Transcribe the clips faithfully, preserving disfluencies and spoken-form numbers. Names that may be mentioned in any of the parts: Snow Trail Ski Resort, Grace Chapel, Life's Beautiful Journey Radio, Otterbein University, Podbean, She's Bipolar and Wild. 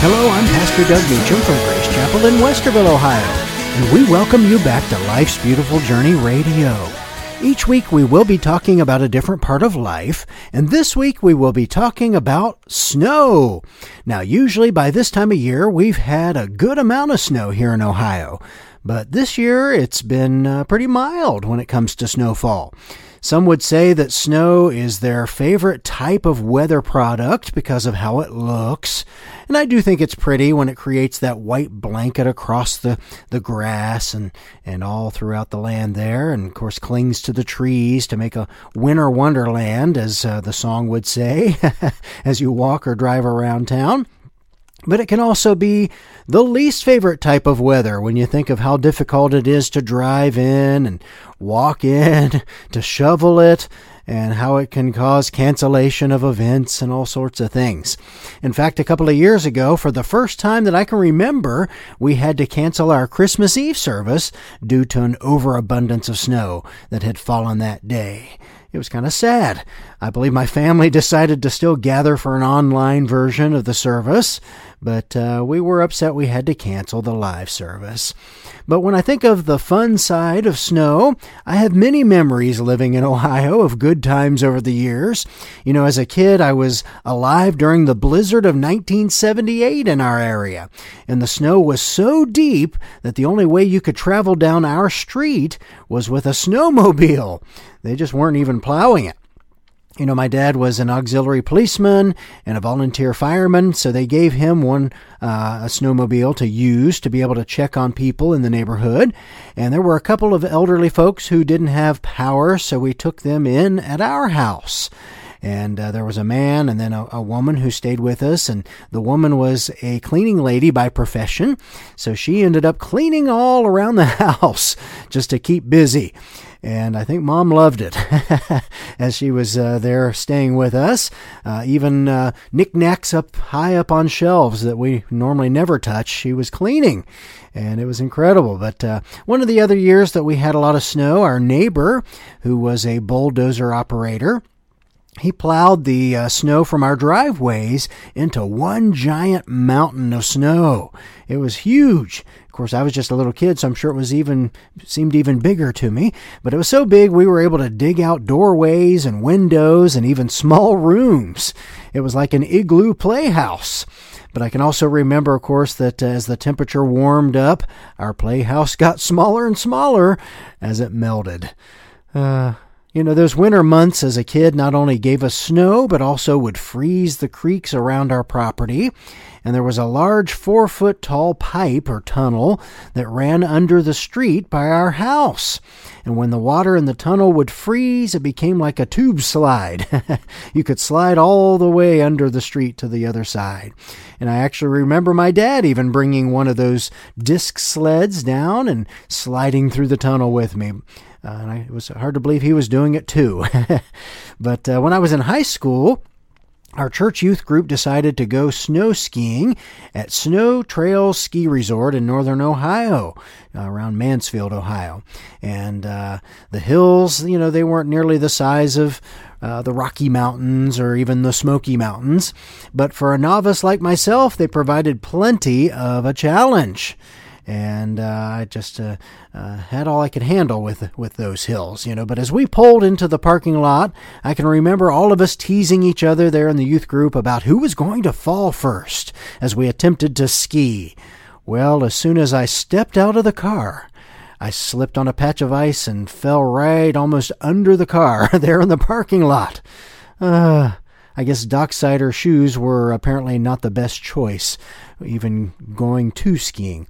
Hello, I'm Pastor Doug Meacham from Grace Chapel in Westerville, Ohio, and we welcome you back to Life's Beautiful Journey Radio. Each week we will be talking about a different part of life, and this week we will be talking about snow. Now, usually by this time of year, we've had a good amount of snow here in Ohio, but this year it's been uh, pretty mild when it comes to snowfall. Some would say that snow is their favorite type of weather product because of how it looks. And I do think it's pretty when it creates that white blanket across the, the grass and, and all throughout the land there. And, of course, clings to the trees to make a winter wonderland, as uh, the song would say, as you walk or drive around town. But it can also be the least favorite type of weather when you think of how difficult it is to drive in and walk in, to shovel it, and how it can cause cancellation of events and all sorts of things. In fact, a couple of years ago, for the first time that I can remember, we had to cancel our Christmas Eve service due to an overabundance of snow that had fallen that day. It was kind of sad. I believe my family decided to still gather for an online version of the service, but uh, we were upset we had to cancel the live service. But when I think of the fun side of snow, I have many memories living in Ohio of good times over the years. You know, as a kid, I was alive during the blizzard of nineteen seventy-eight in our area, and the snow was so deep that the only way you could travel down our street was with a snowmobile. They just weren't even plowing it. You know, my dad was an auxiliary policeman and a volunteer fireman, so they gave him one uh, a snowmobile to use to be able to check on people in the neighborhood. And there were a couple of elderly folks who didn't have power, so we took them in at our house. And uh, there was a man and then a, a woman who stayed with us. And the woman was a cleaning lady by profession, so she ended up cleaning all around the house just to keep busy. And I think Mom loved it as she was uh, there staying with us. Uh, even uh, knickknacks up high up on shelves that we normally never touch, she was cleaning. And it was incredible. But uh, one of the other years that we had a lot of snow, our neighbor, who was a bulldozer operator, he plowed the uh, snow from our driveways into one giant mountain of snow. It was huge. Of course, I was just a little kid, so I'm sure it was even seemed even bigger to me. But it was so big, we were able to dig out doorways and windows and even small rooms. It was like an igloo playhouse. But I can also remember, of course, that as the temperature warmed up, our playhouse got smaller and smaller as it melted. Uh... You know, those winter months as a kid not only gave us snow, but also would freeze the creeks around our property. And there was a large four-foot tall pipe or tunnel that ran under the street by our house. And when the water in the tunnel would freeze, it became like a tube slide. You could slide all the way under the street to the other side. And I actually remember my dad even bringing one of those disc sleds down and sliding through the tunnel with me. Uh, and I, it was hard to believe he was doing it too. But uh, when I was in high school, our church youth group decided to go snow skiing at Snow Trail Ski Resort in northern Ohio, uh, around Mansfield, Ohio. And uh, the hills, you know, they weren't nearly the size of Uh, the Rocky Mountains or even the Smoky Mountains. But for a novice like myself, they provided plenty of a challenge. And uh, I just uh, uh, had all I could handle with with those hills, you know. But as we pulled into the parking lot, I can remember all of us teasing each other there in the youth group about who was going to fall first as we attempted to ski. Well, as soon as I stepped out of the car, I slipped on a patch of ice and fell right almost under the car there in the parking lot. Uh, I guess dockside shoes were apparently not the best choice, even going to skiing.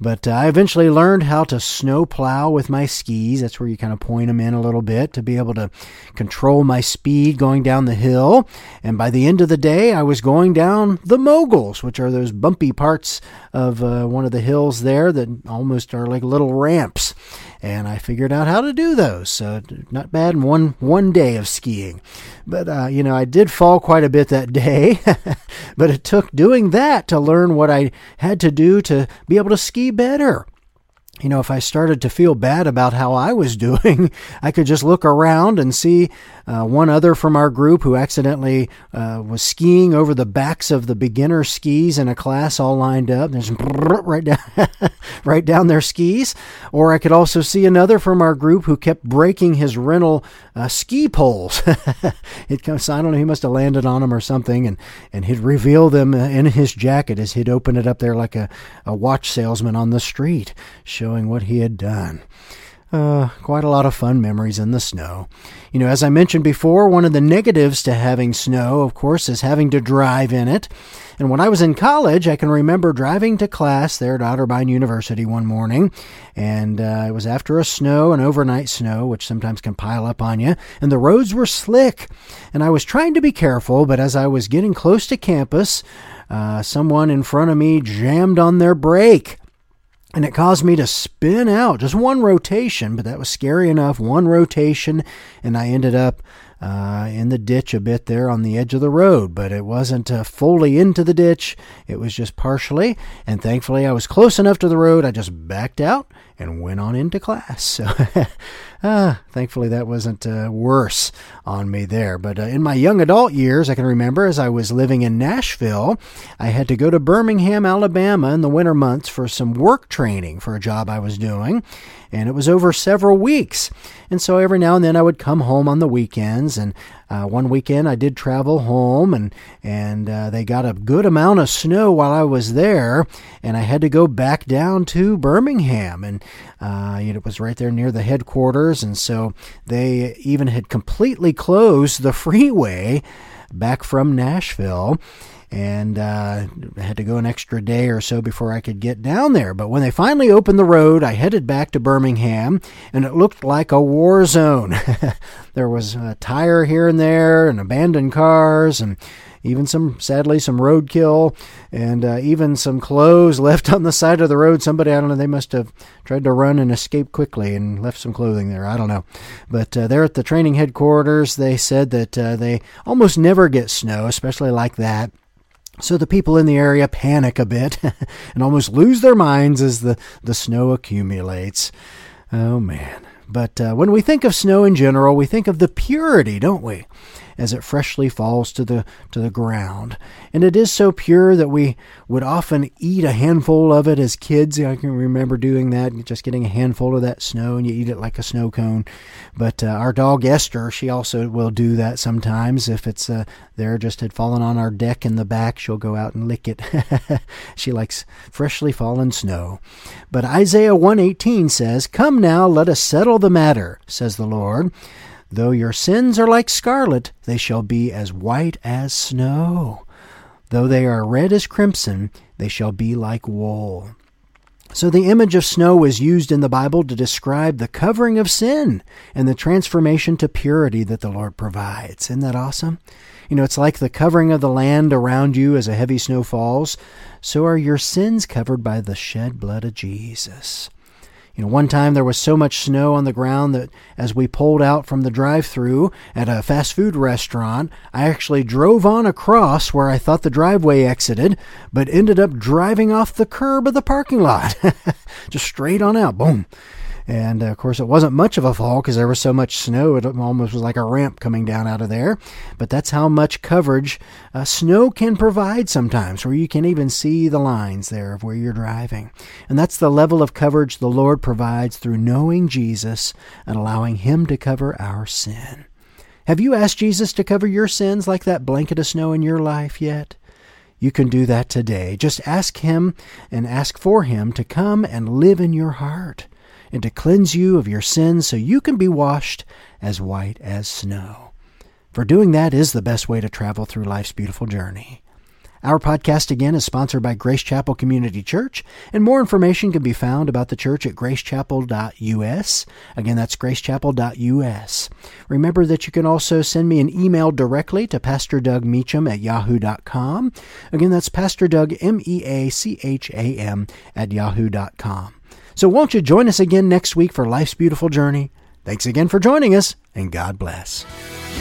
But uh, I eventually learned how to snow plow with my skis. That's where you kind of point them in a little bit to be able to control my speed going down the hill. And by the end of the day, I was going down the moguls, which are those bumpy parts of uh, one of the hills there that almost are like little ramps. And I figured out how to do those. So not bad in one, one day of skiing. But, uh, you know, I did fall quite a bit that day. But it took doing that to learn what I had to do to be able to ski better. you know, if I started to feel bad about how I was doing, I could just look around and see uh, one other from our group who accidentally uh, was skiing over the backs of the beginner skis in a class all lined up, and just right down, right down their skis. Or I could also see another from our group who kept breaking his rental uh, ski poles. It comes, I don't know, he must have landed on them or something, and, and he'd reveal them in his jacket as he'd open it up there like a, a watch salesman on the street, showing what he had done. Uh, quite a lot of fun memories in the snow. You know, as I mentioned before, one of the negatives to having snow, of course, is having to drive in it. And when I was in college, I can remember driving to class there at Otterbein University one morning. And uh, it was after a snow, an overnight snow, which sometimes can pile up on you. And the roads were slick. And I was trying to be careful, but as I was getting close to campus, uh, someone in front of me jammed on their brake. And it caused me to spin out, just one rotation, but that was scary enough, one rotation, and I ended up uh, in the ditch a bit there on the edge of the road, but it wasn't uh, fully into the ditch, it was just partially, and thankfully I was close enough to the road, I just backed out and went on into class. So uh, thankfully that wasn't uh, worse on me there, but uh, in my young adult years, I can remember as I was living in Nashville, I had to go to Birmingham, Alabama in the winter months for some work training. training for a job I was doing, and it was over several weeks. And so every now and then I would come home on the weekends, and uh, one weekend I did travel home, and and uh, they got a good amount of snow while I was there, and I had to go back down to Birmingham, and uh, it was right there near the headquarters, and so they even had completely closed the freeway back from Nashville. And uh, had to go an extra day or so before I could get down there. But when they finally opened the road, I headed back to Birmingham, and it looked like a war zone. There was a tire here and there, and abandoned cars, and even some, sadly, some roadkill, and uh, even some clothes left on the side of the road. Somebody, I don't know, they must have tried to run and escape quickly and left some clothing there. I don't know. But uh, there at the training headquarters, they said that uh, they almost never get snow, especially like that. So the people in the area panic a bit and almost lose their minds as the, the snow accumulates. Oh, man. But uh, when we think of snow in general, we think of the purity, don't we, as it freshly falls to the to the ground. And it is so pure that we would often eat a handful of it as kids. I can remember doing that, just getting a handful of that snow, and you eat it like a snow cone. But uh, our dog Esther, she also will do that sometimes. If it's uh, there, just had fallen on our deck in the back, she'll go out and lick it. She likes freshly fallen snow. But Isaiah one eighteen says, "Come now, let us settle the matter, says the Lord. Though your sins are like scarlet, they shall be as white as snow. Though they are red as crimson, they shall be like wool." So the image of snow is used in the Bible to describe the covering of sin and the transformation to purity that the Lord provides. Isn't that awesome? You know, it's like the covering of the land around you as a heavy snow falls. So are your sins covered by the shed blood of Jesus. You know, one time there was so much snow on the ground that as we pulled out from the drive-thru at a fast food restaurant, I actually drove on across where I thought the driveway exited, but ended up driving off the curb of the parking lot. Just straight on out, boom. And, uh, of course, it wasn't much of a fall because there was so much snow. It almost was like a ramp coming down out of there. But that's how much coverage uh, snow can provide sometimes, where you can even see the lines there of where you're driving. And that's the level of coverage the Lord provides through knowing Jesus and allowing Him to cover our sin. Have you asked Jesus to cover your sins like that blanket of snow in your life yet? You can do that today. Just ask Him and ask for Him to come and live in your heart, and to cleanse you of your sins so you can be washed as white as snow. For doing that is the best way to travel through life's beautiful journey. Our podcast, again, is sponsored by Grace Chapel Community Church, and more information can be found about the church at grace chapel dot u s. Again, that's grace chapel dot u s. Remember that you can also send me an email directly to pastor doug meacham at yahoo dot com. Again, that's pastor doug, M E A C H A M, at yahoo dot com. So won't you join us again next week for Life's Beautiful Journey? Thanks again for joining us, and God bless.